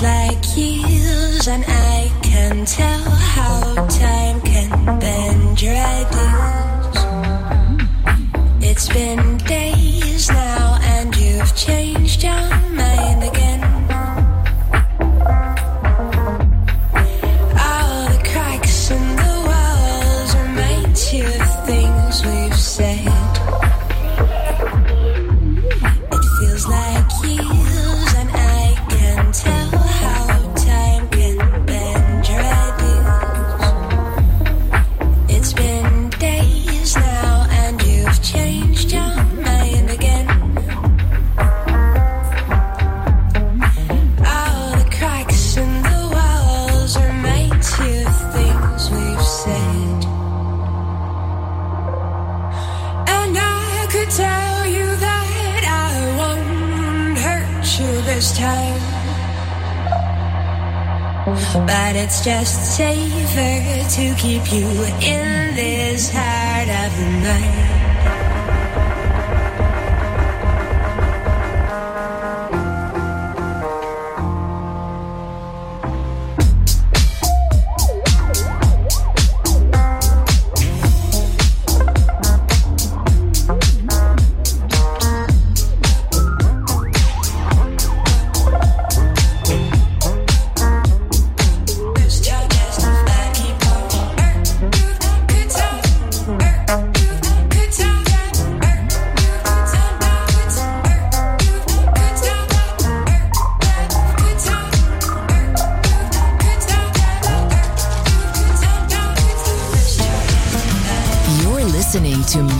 Like years, and I can tell how time can bend your eyes. Just safer to keep you in this heart of the night.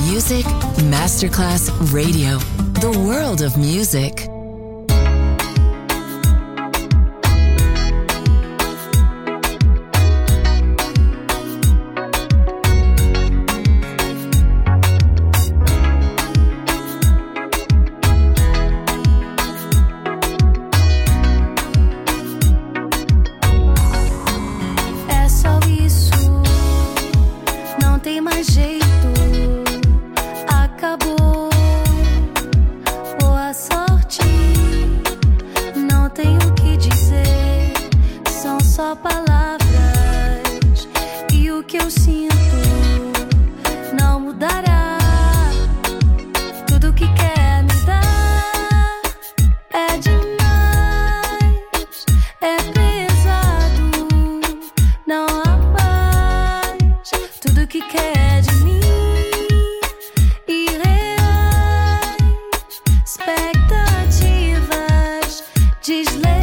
Music Masterclass Radio, the world of music. É só isso, não tem mais jeito. Palavras e o que eu sinto não mudará. Tudo que quer me dar é demais, é pesado, não há mais. Tudo que quer de mim e reais expectativas desleais.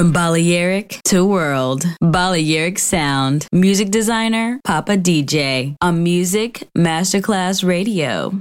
From Yerick to world, Yerick Sound. Music designer, Papa DJ. On Music Masterclass Radio.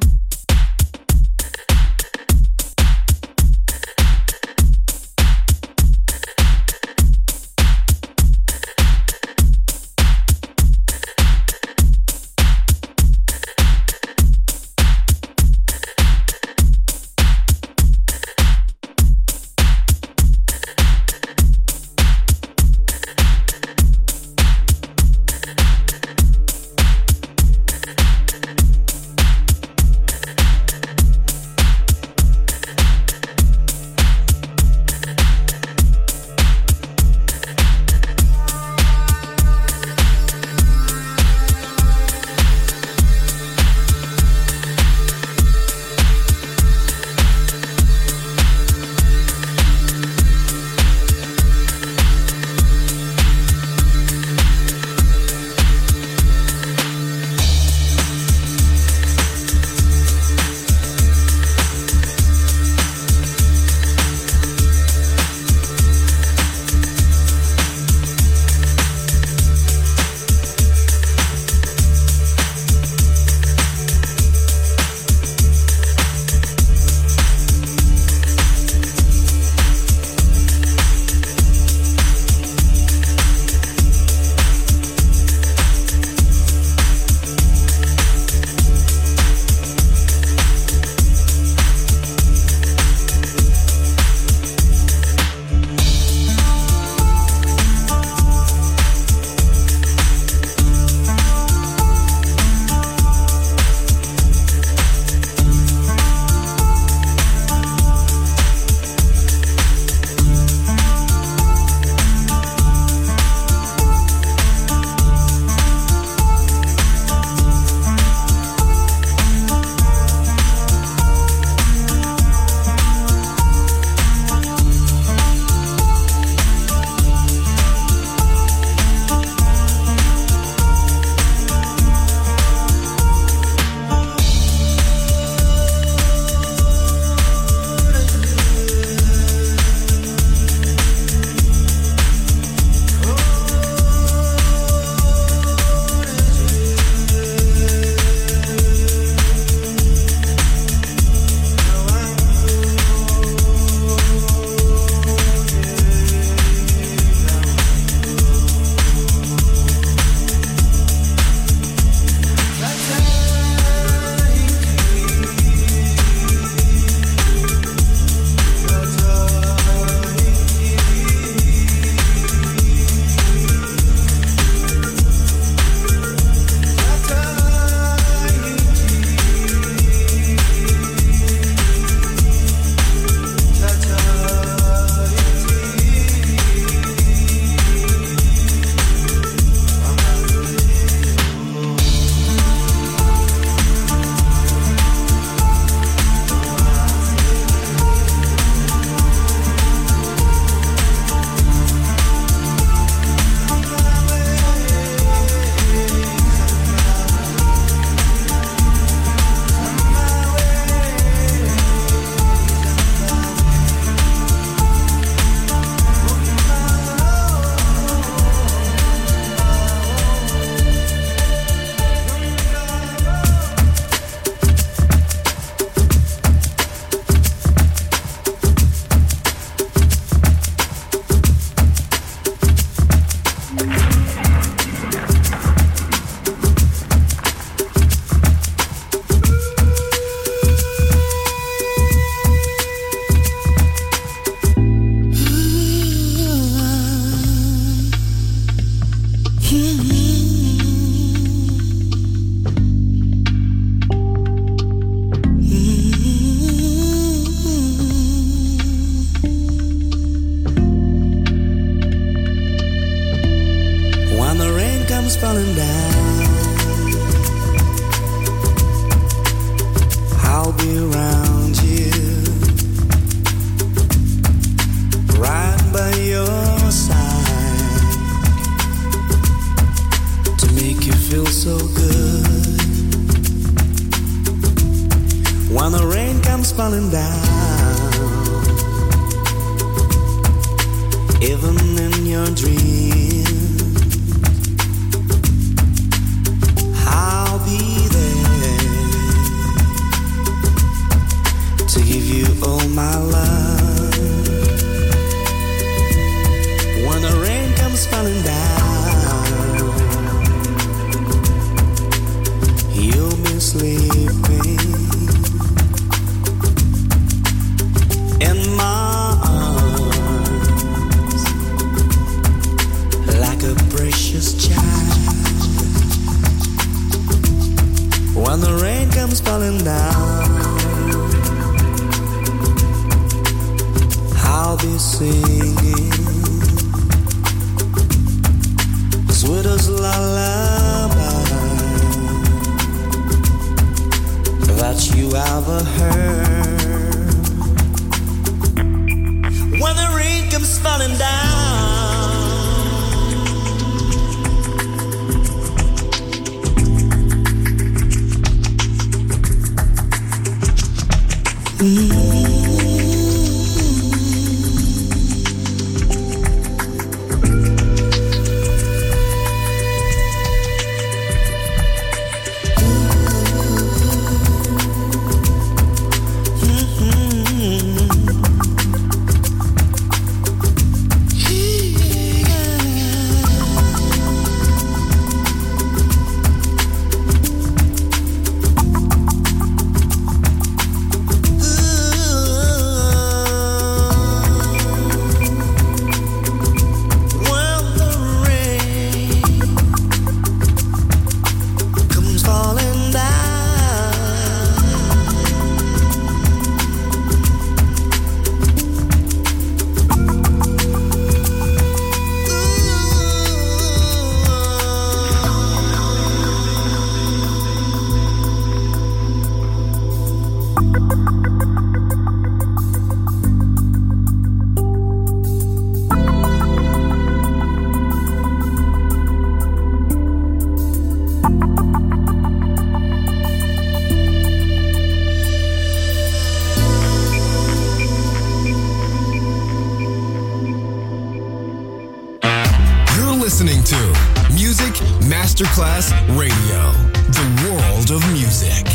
Falling down, even in your dreams. I'll be there to give you all my love. When the rain comes falling down, you'll be sleeping. When the rain comes falling down, I'll be singing sweet as lullaby that you ever heard. When the rain comes falling down, Masterclass Radio, the world of music.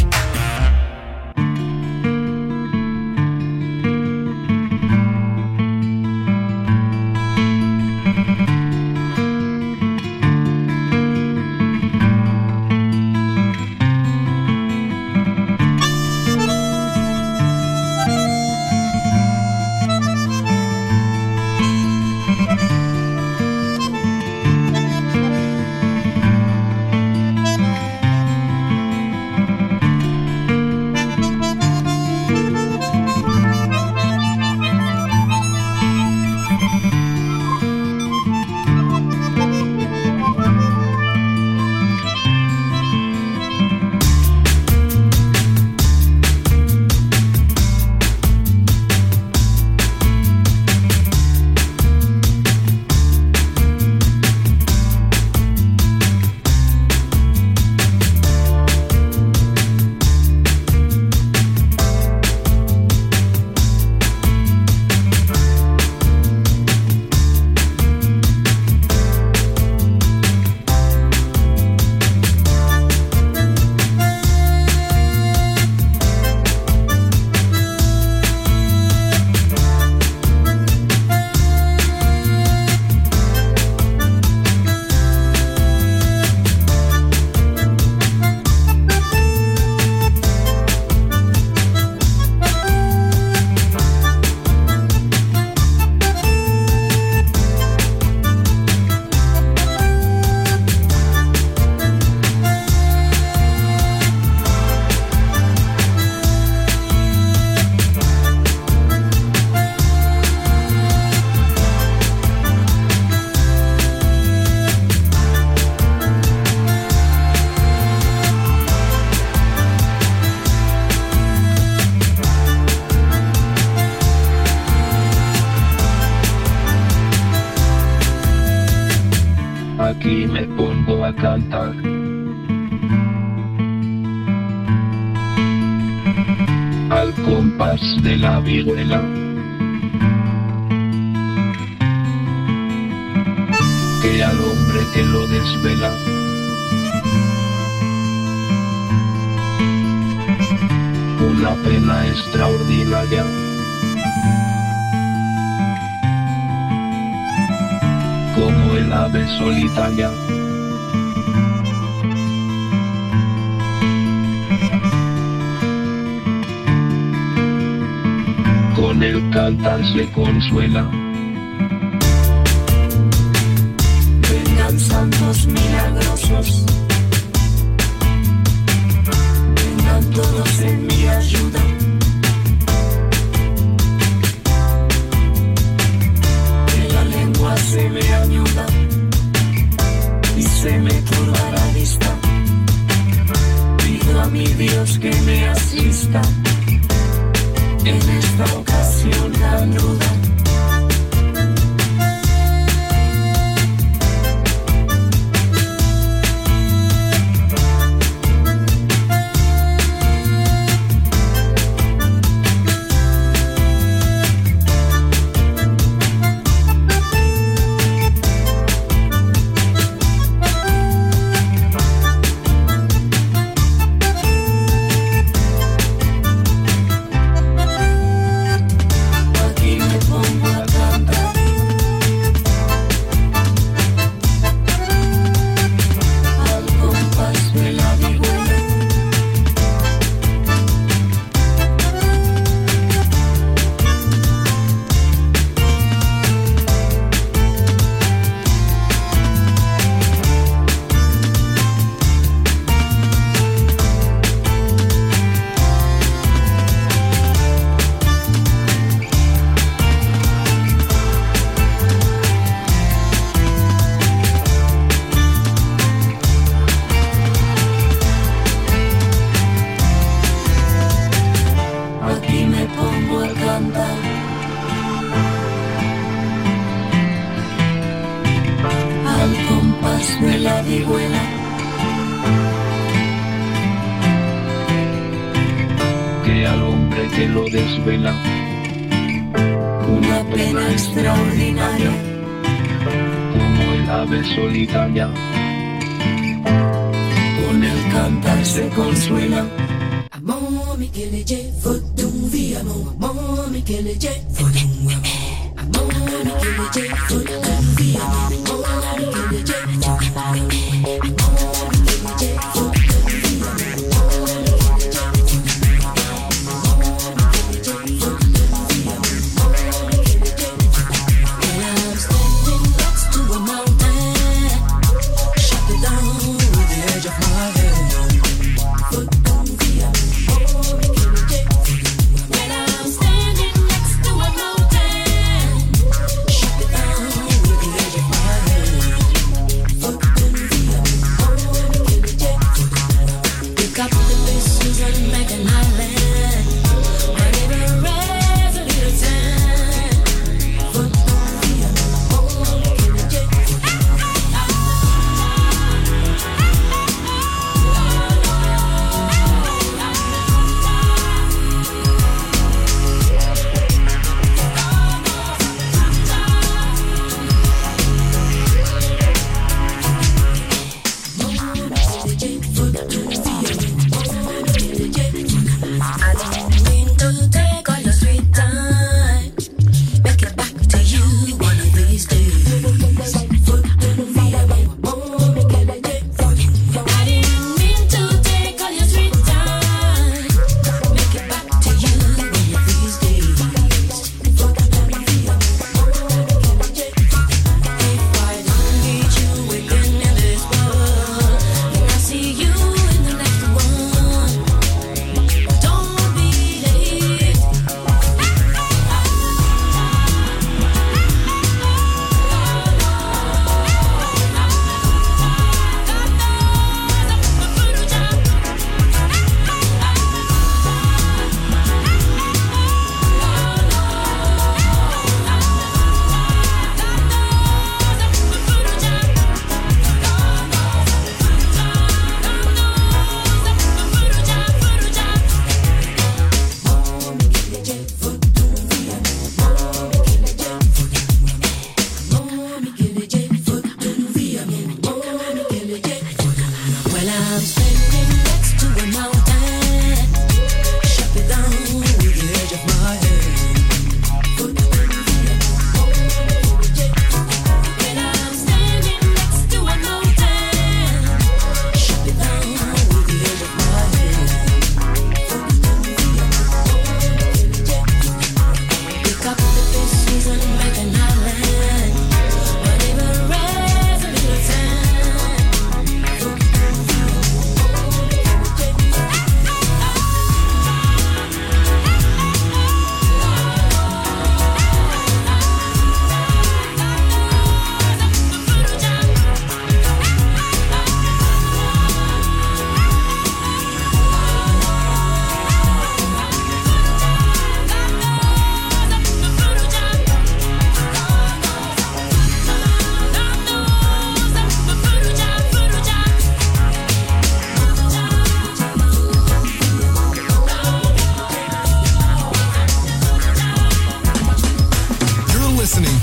De la viruela, que al hombre que lo desvela. Una pena extraordinaria. Como el ave solitaria. Con el cantar se consuela. Vengan santos milagrosos, vengan todos en mi ayuda. Que la lengua se me añuda y se me turba la vista. Pido a mi Dios que me asista en esta ocasión tan ruda.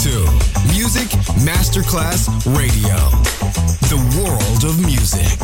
to Music Masterclass Radio, the world of music.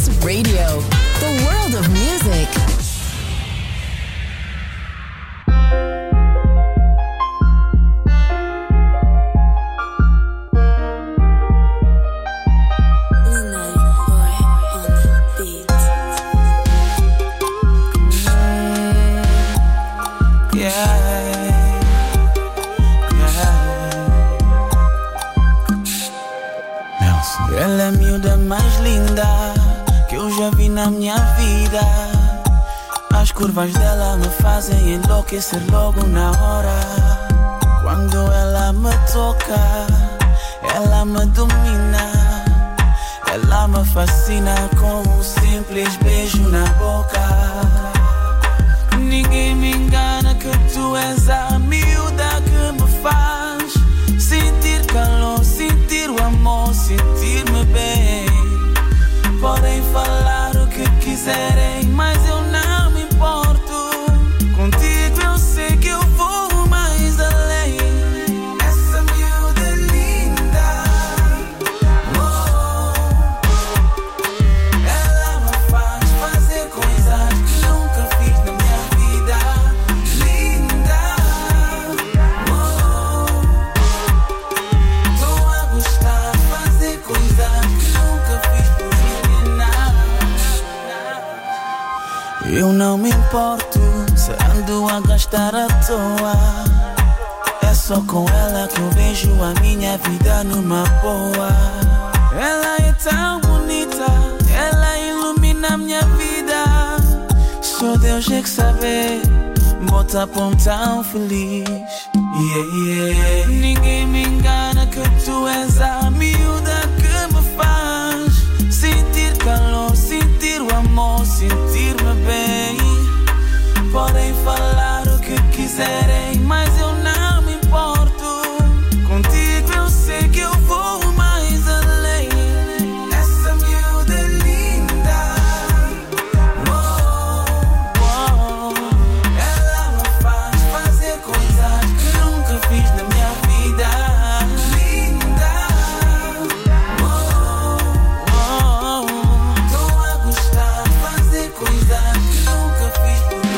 Masterclass Radio, the world of music. Ela é a miúda mais linda que eu já vi na minha vida. As curvas dela me fazem enlouquecer logo na hora. Quando ela me toca, ela me domina. Ela me fascina com um simples beijo na boca. Ninguém me engana que tu és a miúda que me faz sentir calor, sentir o amor, sentir-me bem. Podem falar o que quiserem, mas eu não me importo. Contigo eu sei que eu vou mais além. Essa miúda é linda, oh. Ela me faz fazer coisas que nunca fiz na minha vida. Linda, oh. Tô a gostar de fazer coisas que nunca fiz por menina. Eu não me importo se ando a gastar à toa. É só com ela que eu vejo a minha vida numa boa. Ela é tão bonita, ela ilumina a minha vida. Só Deus é que sabe, bota pão tão feliz, yeah, yeah. Ninguém me engana que tu és a miúda que me faz sentir calor, sentir o amor, sentir-me bem. Podem falar o que quiserem, mas eu não me importo. Contigo eu sei que eu vou mais além. Essa miúda é linda, oh, oh. Ela me faz fazer coisas que nunca fiz na minha vida. Linda, oh, oh, oh. Tô a gostar de fazer coisas que nunca fiz por mim.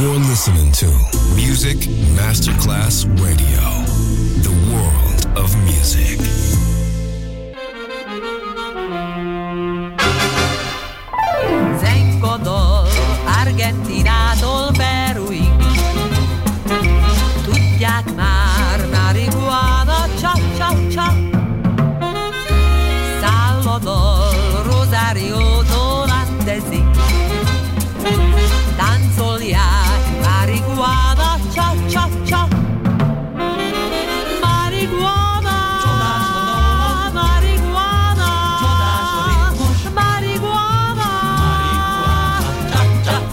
You're listening to Music Masterclass Radio, the world of music. Zenkbodol, Argentinától Peruig, tudják már, marihuana, csap, csap, csap. Salvador, Rosáriótól Andezik, táncolják, marihuana, csap, csap, csap. Marihuana, marihuana, marihuana, csap, csap.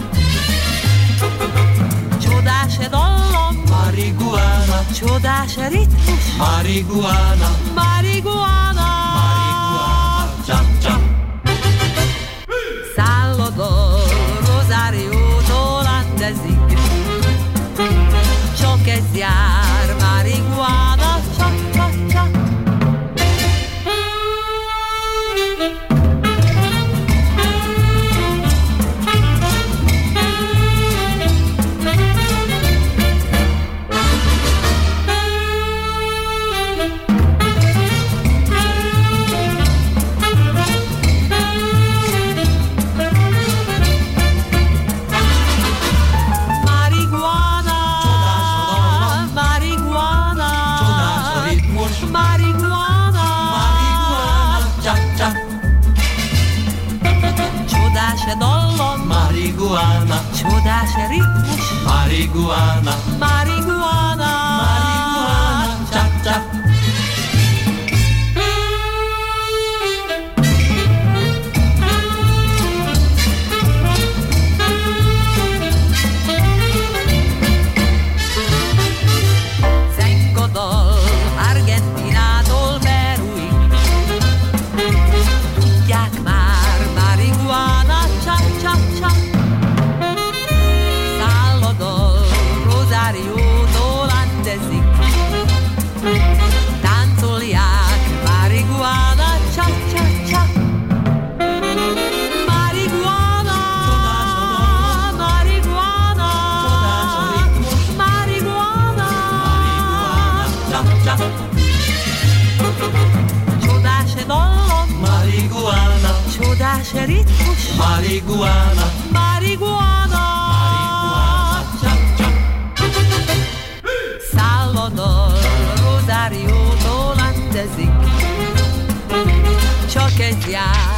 Csodás dallom, marihuana, csodás ritmus, marihuana, marihuana, csap, csap. Salvador, Rosáriótól Andezig, csak ez jár, marihuana, csak, csak, csak. Marihuana, csodás ritmus, marihuana, marihuana, marihuana, csap, csap. Ritmus, marihuana, marihuana, ciao, ciao. Salvador, Rosáriótól Andezig, csak egy jár,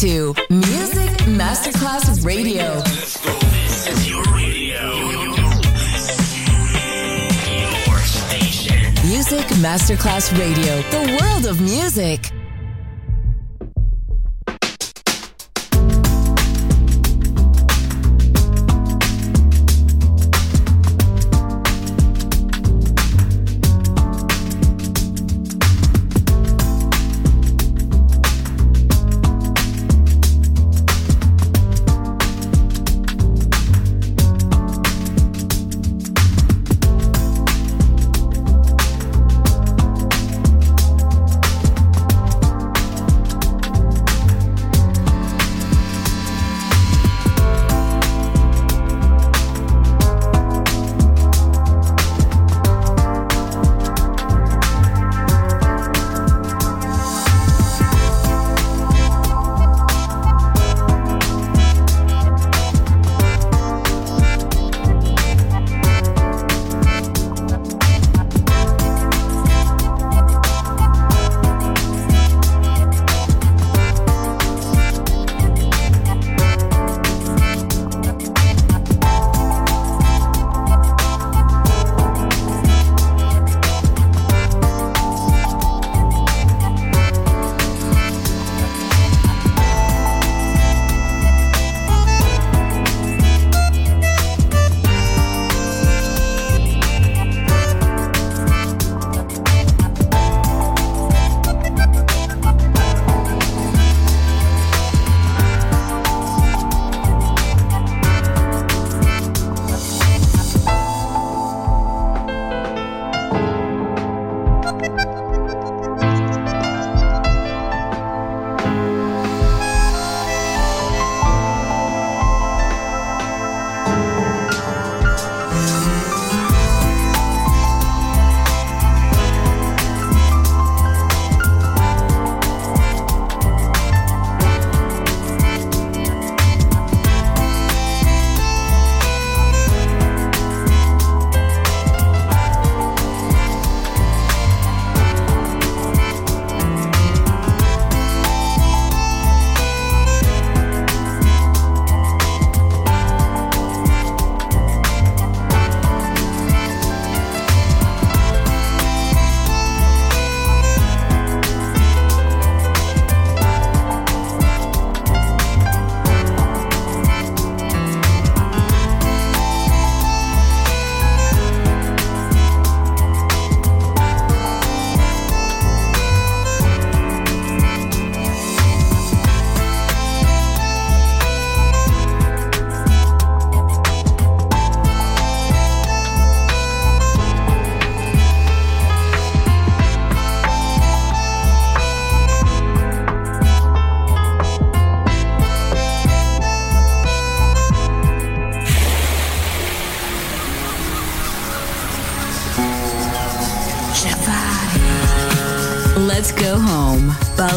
to Music Masterclass Radio. Let's go. This is your radio. Your station. Music Masterclass Radio. The world of music. Let's go home.